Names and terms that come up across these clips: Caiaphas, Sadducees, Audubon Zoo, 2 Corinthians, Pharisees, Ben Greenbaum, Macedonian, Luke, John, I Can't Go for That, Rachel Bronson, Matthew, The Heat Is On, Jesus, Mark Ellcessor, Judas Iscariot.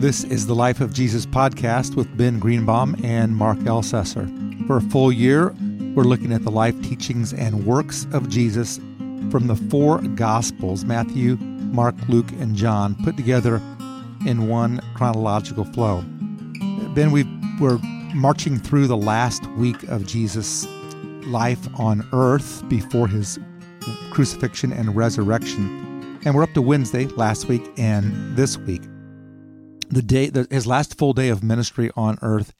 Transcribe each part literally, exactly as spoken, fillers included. This is the Life of Jesus podcast with Ben Greenbaum and Mark Ellcessor. For a full year, we're looking at the life, teachings, and works of Jesus from the four Gospels, Matthew, Mark, Luke, and John, put together in one chronological flow. Ben, we've, we're marching through the last week of Jesus' life on earth before his crucifixion and resurrection. And we're up to Wednesday, last week, and this week. The day, the, his last full day of ministry on earth,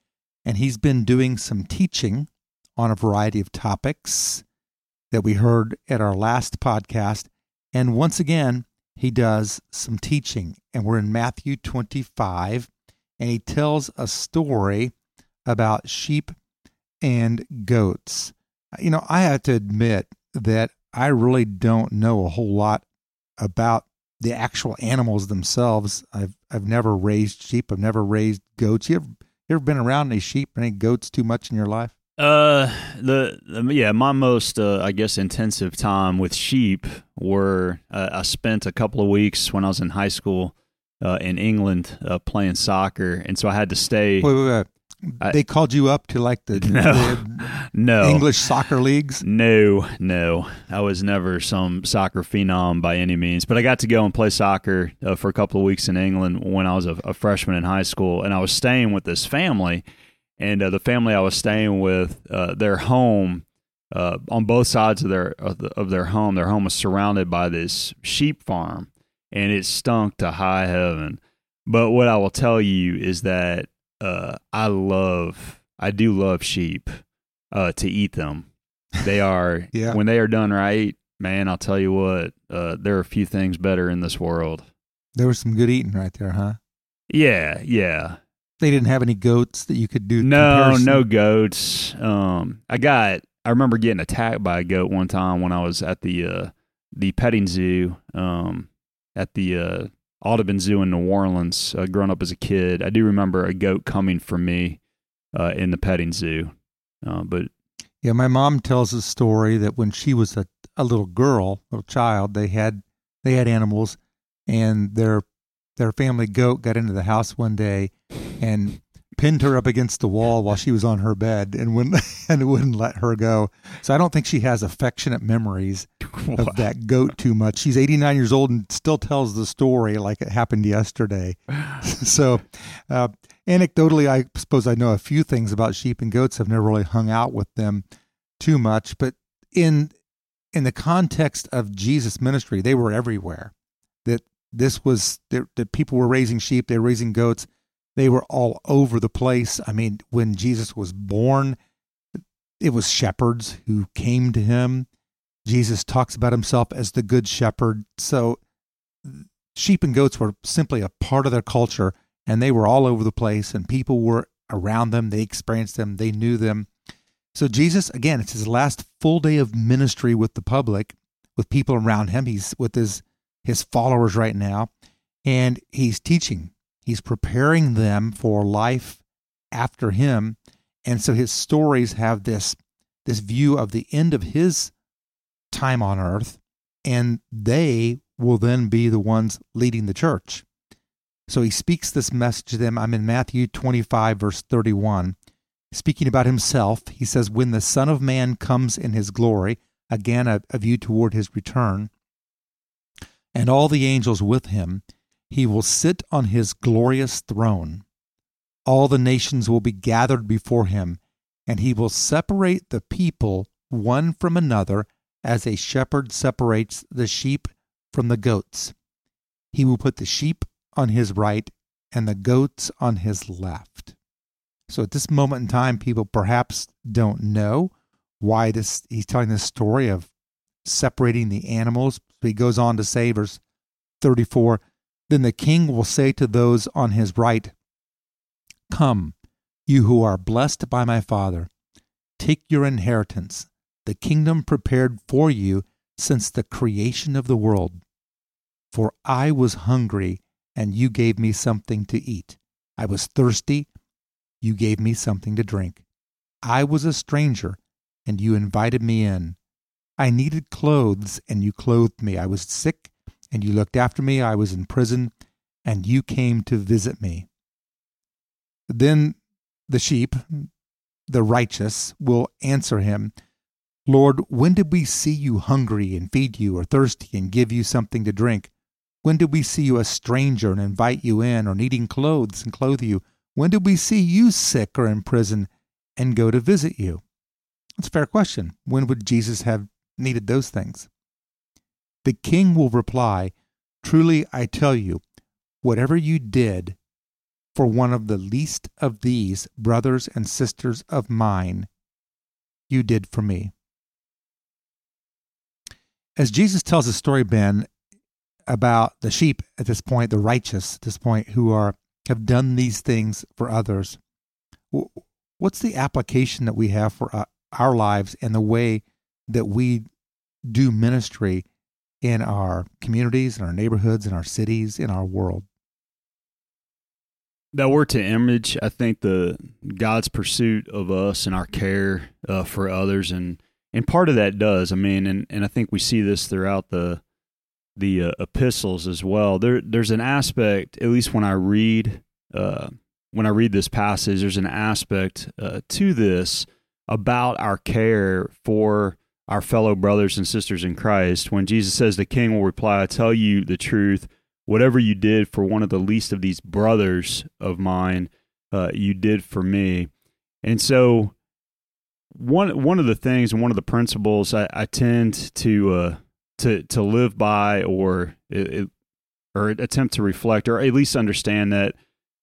and he's been doing some teaching on a variety of topics that we heard at our last podcast. And once again, he does some teaching. And we're in Matthew twenty-five, and he tells a story about sheep and goats. You know, I have to admit that I really don't know a whole lot about the actual animals themselves. I've I've never raised sheep. I've never raised goats. You ever, you ever been around any sheep or any goats too much in your life? Uh, the, the yeah, my most uh, I guess intensive time with sheep were uh, I spent a couple of weeks when I was in high school uh, in England uh, playing soccer, and so I had to stay. Wait, wait, wait. I, they called you up to like the, no, the no, English soccer leagues? No, no. I was never some soccer phenom by any means. But I got to go and play soccer uh, for a couple of weeks in England when I was a, a freshman in high school. And I was staying with this family. And uh, the family I was staying with, uh, their home, uh, on both sides of their of, the, of their home, their home was surrounded by this sheep farm. And it stunk to high heaven. But what I will tell you is that Uh, I love, I do love sheep, uh, to eat them. They are, yeah. When they are done right, man, I'll tell you what, uh, there are a few things better in this world. There was some good eating right there, huh? Yeah, yeah. They didn't have any goats that you could do? No, comparison. no goats. Um, I got, I remember getting attacked by a goat one time when I was at the, uh, the petting zoo, um, at the, uh, Audubon Zoo in New Orleans, uh, growing up as a kid. I do remember a goat coming for me uh, in the petting zoo. Uh, but yeah, my mom tells a story that when she was a, a little girl, little child, they had they had animals, and their their family goat got into the house one day and pinned her up against the wall while she was on her bed, and wouldn't and wouldn't let her go. So I don't think she has affectionate memories of wow. that goat too much. She's eighty-nine years old and still tells the story like it happened yesterday. So, uh, anecdotally, I suppose I know a few things about sheep and goats. I've never really hung out with them too much, but in in the context of Jesus' ministry, they were everywhere. That this was that people were raising sheep, they were raising goats. They were all over the place. I mean, when Jesus was born, it was shepherds who came to him. Jesus talks about himself as the good shepherd. So sheep and goats were simply a part of their culture, and they were all over the place, and people were around them. They experienced them. They knew them. So Jesus, again, it's his last full day of ministry with the public, with people around him. He's with his, his followers right now, and he's teaching. He's preparing them for life after him. And so his stories have this, this view of the end of his time on earth, and they will then be the ones leading the church. So he speaks this message to them. I'm in Matthew twenty-five, verse thirty-one. Speaking about himself, he says, "When the Son of Man comes in his glory," again, a, a view toward his return, "and all the angels with him, he will sit on his glorious throne. All the nations will be gathered before him, and he will separate the people one from another as a shepherd separates the sheep from the goats. He will put the sheep on his right and the goats on his left." So at this moment in time, people perhaps don't know why this. He's telling this story of separating the animals. He goes on to say, verse thirty-four, "Then the king will say to those on his right, 'Come, you who are blessed by my Father, take your inheritance, the kingdom prepared for you since the creation of the world. For I was hungry, and you gave me something to eat. I was thirsty, you gave me something to drink. I was a stranger, and you invited me in. I needed clothes, and you clothed me. I was sick, and you looked after me. I was in prison, and you came to visit me.' Then the sheep, the righteous, will answer him, Lord, when did we see you hungry and feed you, or thirsty and give you something to drink? When did we see you a stranger and invite you in, or needing clothes and clothe you? When did we see you sick or in prison and go to visit you? That's a fair question. When would Jesus have needed those things? The king will reply, Truly I tell you, whatever you did for one of the least of these brothers and sisters of mine, you did for me. As Jesus tells the story, Ben, about the sheep at this point, the righteous at this point, who are have done these things for others, what's the application that we have for our lives and the way that we do ministry in our communities, in our neighborhoods, in our cities, in our world? That word to image, I think the God's pursuit of us and our care uh, for others, and and part of that does. I mean, and, and I think we see this throughout the the uh, epistles as well. There, there's an aspect, at least when I read uh, when I read this passage, there's an aspect uh, to this about our care for our fellow brothers and sisters in Christ. When Jesus says, the king will reply, I tell you the truth, whatever you did for one of the least of these brothers of mine, uh, you did for me. And so one one of the things and one of the principles I, I tend to uh, to to live by, or it, or attempt to reflect, or at least understand that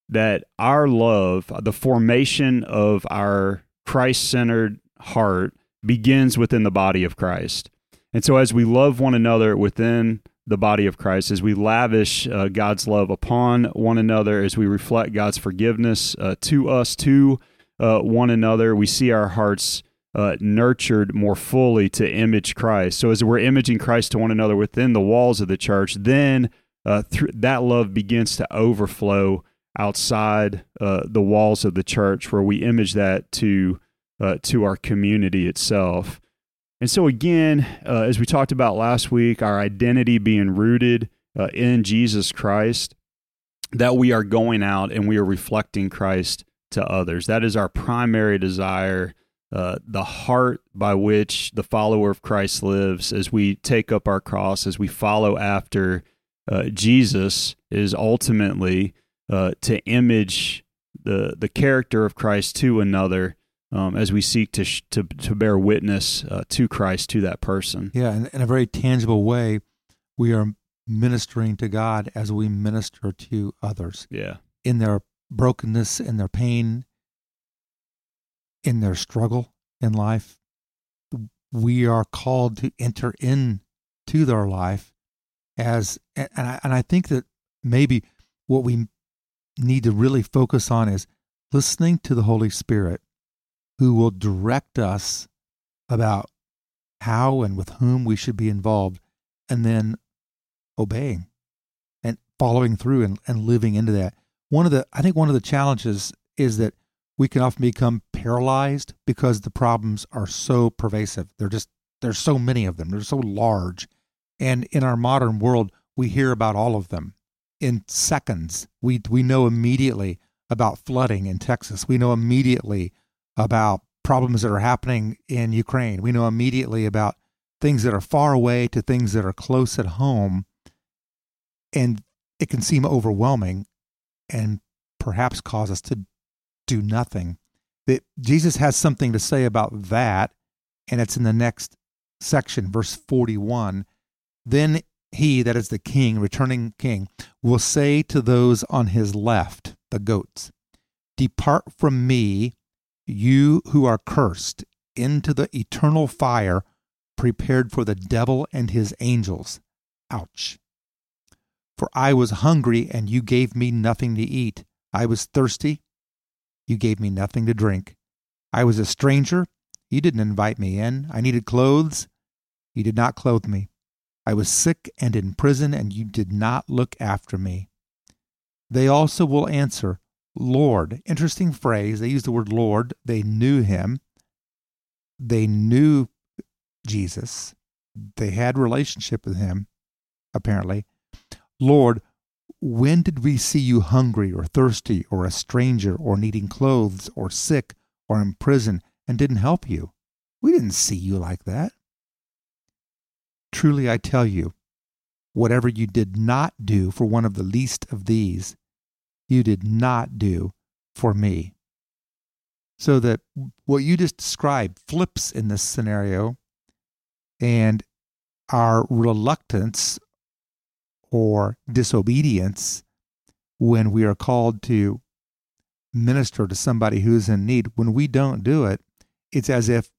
that our love, the formation of our Christ-centered heart, begins within the body of Christ. And so as we love one another within the body of Christ, as we lavish uh, God's love upon one another, as we reflect God's forgiveness uh, to us, to uh, one another, we see our hearts uh, nurtured more fully to image Christ. So as we're imaging Christ to one another within the walls of the church, then uh, th- that love begins to overflow outside uh, the walls of the church, where we image that to Uh, to our community itself. And so again, uh, as we talked about last week, our identity being rooted uh, in Jesus Christ, that we are going out and we are reflecting Christ to others. That is our primary desire, uh, the heart by which the follower of Christ lives as we take up our cross, as we follow after uh, Jesus, is ultimately uh, to image the, the character of Christ to another, Um, as we seek to, sh- to to bear witness uh, to Christ, to that person. Yeah, in, in a very tangible way, we are ministering to God as we minister to others. Yeah, in their brokenness, in their pain, in their struggle in life, we are called to enter into their life as, and I, and I think that maybe what we need to really focus on is listening to the Holy Spirit, who will direct us about how and with whom we should be involved, and then obeying and following through and, and living into that. One of the, I think one of the challenges is that we can often become paralyzed because the problems are so pervasive. They're just, there's so many of them. They're so large. And in our modern world, we hear about all of them in seconds. We, we know immediately about flooding in Texas. We know immediately about problems that are happening in Ukraine. We know immediately about things that are far away to things that are close at home. And it can seem overwhelming and perhaps cause us to do nothing. That Jesus has something to say about that, and it's in the next section, verse forty-one. Then he, that is the king, returning king, will say to those on his left, the goats, Depart from me, you who are cursed, into the eternal fire prepared for the devil and his angels. Ouch. For I was hungry, and you gave me nothing to eat. I was thirsty, you gave me nothing to drink. I was a stranger, you didn't invite me in. I needed clothes, you did not clothe me. I was sick and in prison, and you did not look after me. They also will answer, Lord. Interesting phrase. They use the word Lord. They knew him. They knew Jesus. They had relationship with him, apparently. Lord, when did we see you hungry or thirsty or a stranger or needing clothes or sick or in prison and didn't help you? We didn't see you like that. Truly I tell you, whatever you did not do for one of the least of these, you did not do for me." So that what you just described flips in this scenario, and our reluctance or disobedience when we are called to minister to somebody who's in need, when we don't do it, it's as if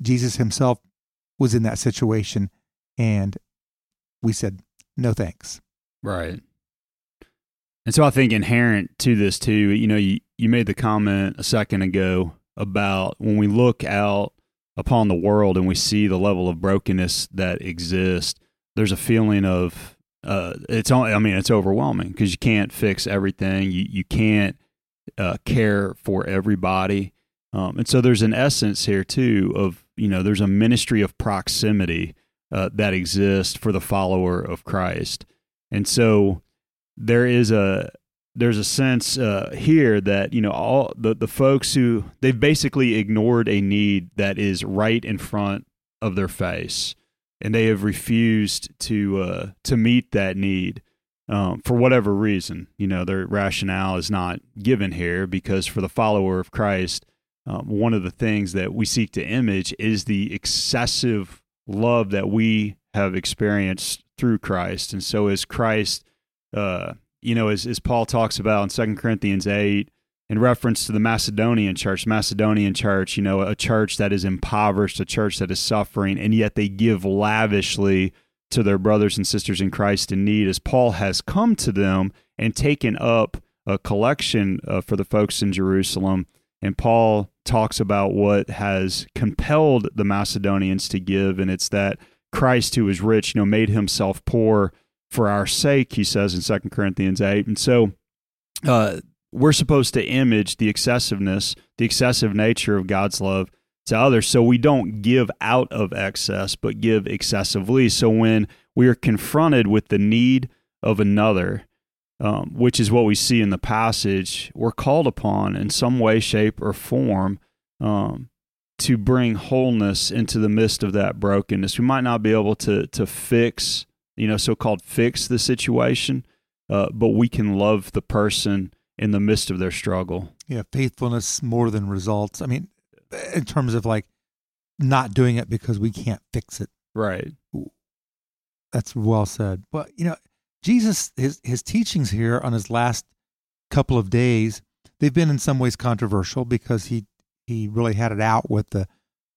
Jesus himself was in that situation and we said, no thanks. Right. And so I think inherent to this too, you know, you, you made the comment a second ago about when we look out upon the world and we see the level of brokenness that exists, there's a feeling of, uh, it's only, I mean, it's overwhelming because you can't fix everything. You, you can't uh, care for everybody. Um, and so there's an essence here too of, you know, there's a ministry of proximity uh, that exists for the follower of Christ. And so there is a there's a sense uh, here that, you know, all the, the folks who they've basically ignored a need that is right in front of their face, and they have refused to uh, to meet that need um, for whatever reason. You know, their rationale is not given here because for the follower of Christ, um, one of the things that we seek to image is the excessive love that we have experienced through Christ, and so as Christ. Uh, you know, as, as Paul talks about in Second Corinthians eight, in reference to the Macedonian church, Macedonian church, you know, a church that is impoverished, a church that is suffering, and yet they give lavishly to their brothers and sisters in Christ in need, as Paul has come to them and taken up a collection uh, for the folks in Jerusalem. And Paul talks about what has compelled the Macedonians to give, and it's that Christ, who is rich, you know, made himself poor for our sake, he says in Second Corinthians eight. And so uh, we're supposed to image the excessiveness, the excessive nature of God's love to others. So we don't give out of excess, but give excessively. So when we are confronted with the need of another, um, which is what we see in the passage, we're called upon in some way, shape, or form um, to bring wholeness into the midst of that brokenness. We might not be able to to fix you know, so-called fix the situation, uh, but we can love the person in the midst of their struggle. Yeah, faithfulness more than results. I mean, in terms of like not doing it because we can't fix it. Right. That's well said. But, you know, Jesus, his his teachings here on his last couple of days, they've been in some ways controversial because he, he really had it out with the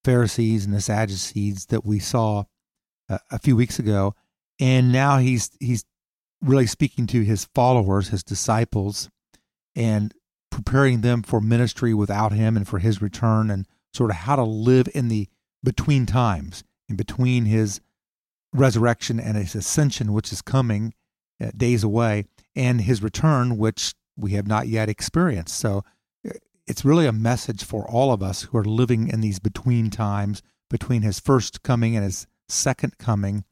Pharisees and the Sadducees that we saw uh, a few weeks ago. And now he's he's really speaking to his followers, his disciples, and preparing them for ministry without him and for his return, and sort of how to live in the between times, in between his resurrection and his ascension, which is coming uh, days away, and his return, which we have not yet experienced. So it's really a message for all of us who are living in these between times, between his first coming and his second coming,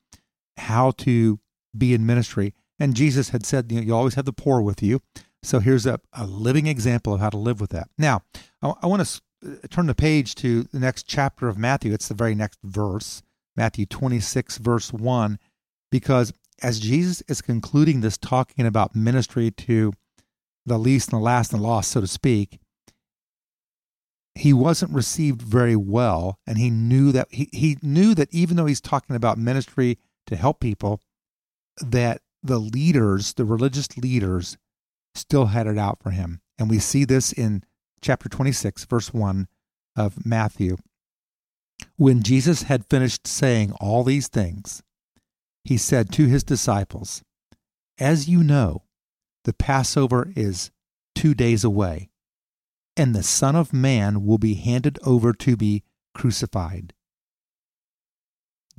how to be in ministry. And Jesus had said, you know, you always have the poor with you. So here's a, a living example of how to live with that. Now, I, I want to turn the page to the next chapter of Matthew. It's the very next verse, Matthew twenty-six, verse one, because as Jesus is concluding this, talking about ministry to the least and the last and the lost, so to speak, he wasn't received very well. And he knew that he, he knew that even though he's talking about ministry to help people, that the leaders, the religious leaders, still had it out for him. And we see this in chapter twenty-six, verse one of Matthew. When Jesus had finished saying all these things, he said to his disciples, "As you know, the Passover is two days away, and the Son of Man will be handed over to be crucified."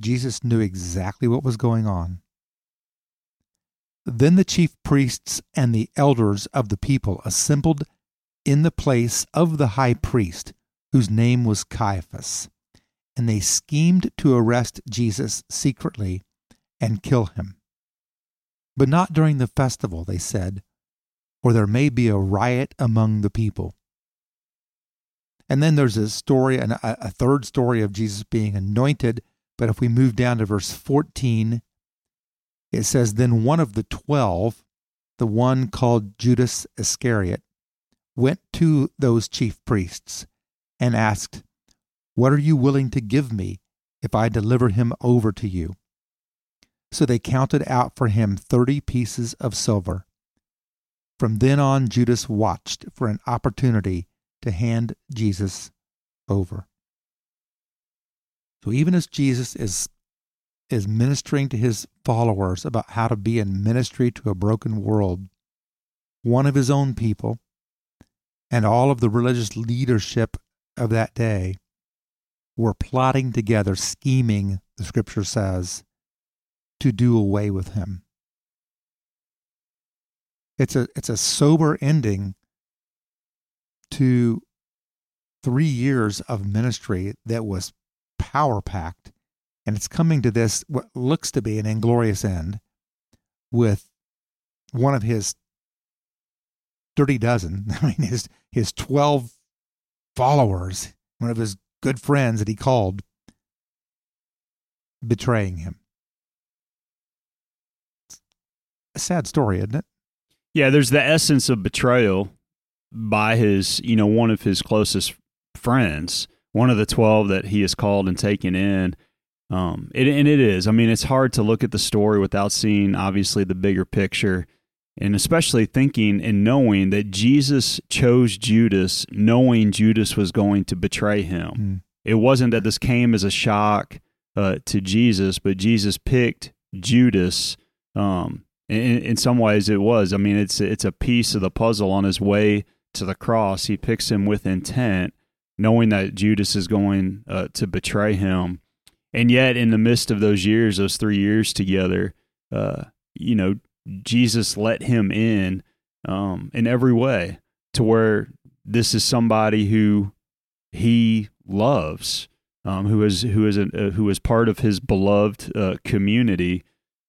Jesus knew exactly what was going on. Then the chief priests and the elders of the people assembled in the place of the high priest, whose name was Caiaphas, and they schemed to arrest Jesus secretly and kill him. but not during the festival, they said, or there may be a riot among the people. And then there's a story, and a third story of Jesus being anointed. But if we move down to verse fourteen, it says, Then one of the twelve, the one called Judas Iscariot, went to those chief priests and asked, What are you willing to give me if I deliver him over to you? So they counted out for him thirty pieces of silver. From then on, Judas watched for an opportunity to hand Jesus over. So even as Jesus is is ministering to his followers about how to be in ministry to a broken world, one of his own people and all of the religious leadership of that day were plotting together, scheming, the scripture says, to do away with him. It's a it's a sober ending to three years of ministry that was power-packed, and it's coming to this, what looks to be an inglorious end, with one of his dirty dozen, I mean, his his twelve followers, one of his good friends that he called, betraying him. It's a sad story, isn't it? Yeah, there's the essence of betrayal by his, you know, one of his closest friends, one of the twelve that he is called and taken in. Um, it, and it is. I mean, it's hard to look at the story without seeing, obviously, the bigger picture, and especially thinking and knowing that Jesus chose Judas, knowing Judas was going to betray him. Mm. It wasn't that this came as a shock uh, to Jesus, but Jesus picked Judas. Um, in, in some ways, it was. I mean, it's it's a piece of the puzzle on his way to the cross. He picks him with intent, knowing that Judas is going uh, to betray him. And yet in the midst of those years, those three years together, uh, you know, Jesus let him in um, in every way, to where this is somebody who he loves, um, who is who is a, uh, who is part of his beloved uh, community.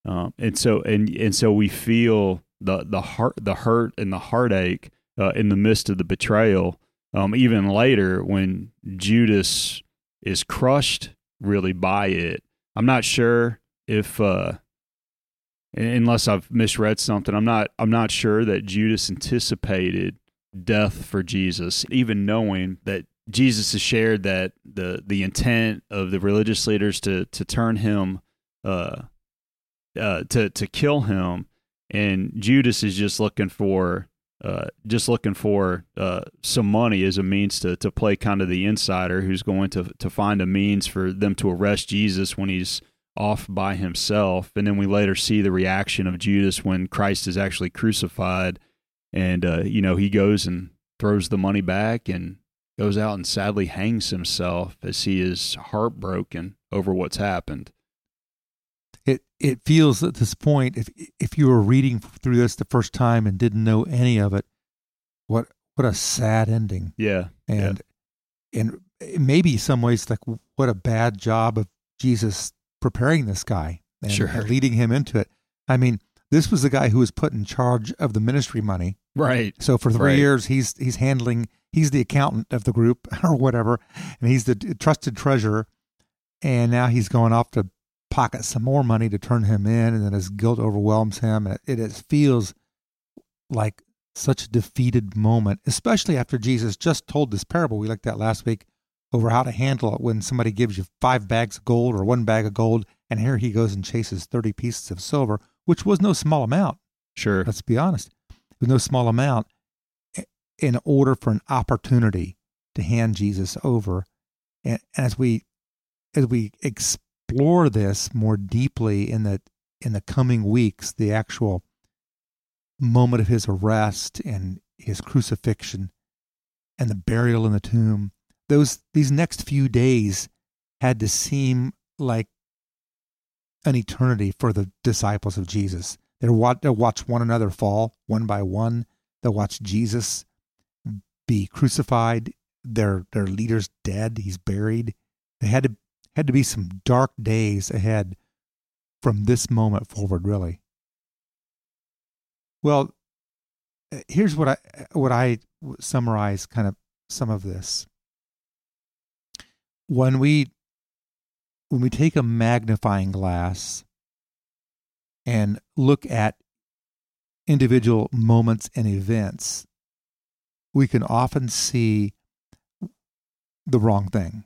Um, and so and and so we feel the the heart, the hurt and the heartache uh, in the midst of the betrayal. Um, even later, when Judas is crushed really by it. I'm not sure if, uh, unless I've misread something, I'm not I'm not sure that Judas anticipated death for Jesus, even knowing that Jesus has shared that the the intent of the religious leaders to to turn him, uh, uh, to to kill him, and Judas is just looking for. Uh, just looking for uh, some money as a means to to play kind of the insider who's going to to find a means for them to arrest Jesus when he's off by himself. And then we later see the reaction of Judas when Christ is actually crucified. And, uh, you know, he goes and throws the money back and goes out and sadly hangs himself as he is heartbroken over what's happened. It it feels at this point, if if you were reading through this the first time and didn't know any of it, what what a sad ending. Yeah, and yeah. and maybe some ways, like, what a bad job of Jesus preparing this guy and, sure. and leading him into it. I mean, this was the guy who was put in charge of the ministry money, right? So for three right. years, he's he's handling, he's the accountant of the group or whatever, and he's the trusted treasurer, and now he's going off to pocket some more money to turn him in, and then his guilt overwhelms him, and it, it feels like such a defeated moment, especially after Jesus just told this parable we looked at last week over how to handle it when somebody gives you five bags of gold or one bag of gold, and here he goes and chases thirty pieces of silver, which was no small amount. Sure. Let's be honest. It was no small amount in order for an opportunity to hand Jesus over. And as we as we experience explore this more deeply in the in the coming weeks, the actual moment of his arrest and his crucifixion and the burial in the tomb, those these next few days had to seem like an eternity for the disciples of Jesus. They'll watch, they'll watch one another fall one by one. They'll watch Jesus be crucified, their their leader's dead, he's buried. They had to Had to be some dark days ahead from this moment forward, really. Well, here's what I what I summarize kind of some of this. When we when we take a magnifying glass and look at individual moments and events, we can often see the wrong thing.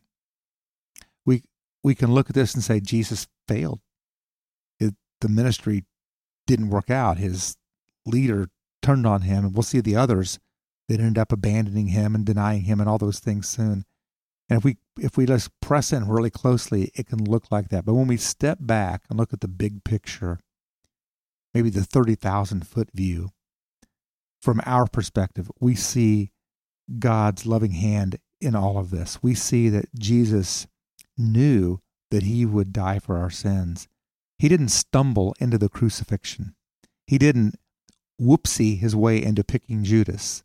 We we can look at this and say Jesus failed. It, the ministry didn't work out. His leader turned on him, and we'll see the others that ended up abandoning him and denying him and all those things soon. And if we if we just press in really closely, it can look like that. But when we step back and look at the big picture, maybe the thirty thousand foot view, from our perspective, we see God's loving hand in all of this. We see that Jesus knew that he would die for our sins. He didn't stumble into the crucifixion. He didn't whoopsie his way into picking Judas.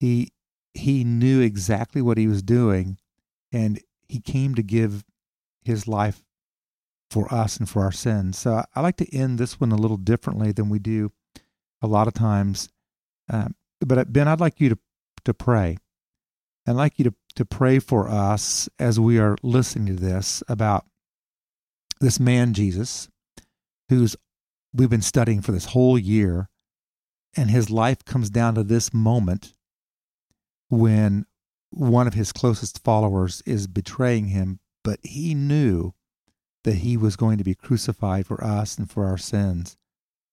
He he knew exactly what he was doing, and he came to give his life for us and for our sins. So I like to end this one a little differently than we do a lot of times. Um, but Ben, I'd like you to, to pray. I'd like you to, to pray for us as we are listening to this about this man, Jesus, who's we've been studying for this whole year, and his life comes down to this moment when one of his closest followers is betraying him, but he knew that he was going to be crucified for us and for our sins.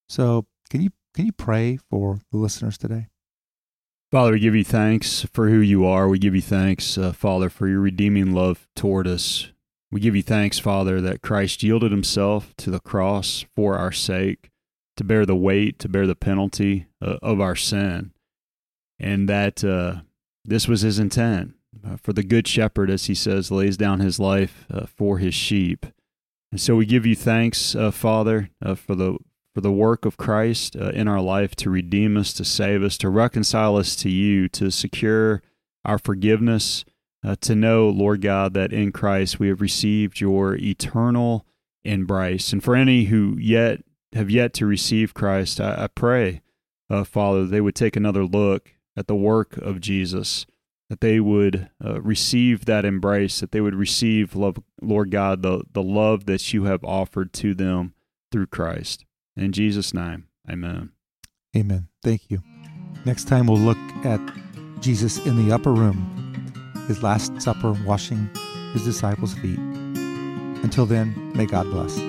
So can you can you pray for the listeners today? Father, we give you thanks for who you are. We give you thanks, uh, Father, for your redeeming love toward us. We give you thanks, Father, that Christ yielded himself to the cross for our sake, to bear the weight, to bear the penalty uh, of our sin, and that uh, this was his intent. Uh, for the good shepherd, as he says, lays down his life uh, for his sheep. And so we give you thanks, uh, Father, uh, for the for the work of Christ uh, in our life to redeem us, to save us, to reconcile us to you, to secure our forgiveness, uh, to know, Lord God, that in Christ we have received your eternal embrace. And for any who yet have yet to receive Christ, I, I pray, uh, Father, they would take another look at the work of Jesus, that they would uh, receive that embrace, that they would receive, love, Lord God, the, the love that you have offered to them through Christ. In Jesus' name, amen. Amen. Thank you. Next time we'll look at Jesus in the upper room, his Last Supper, washing his disciples' feet. Until then, may God bless.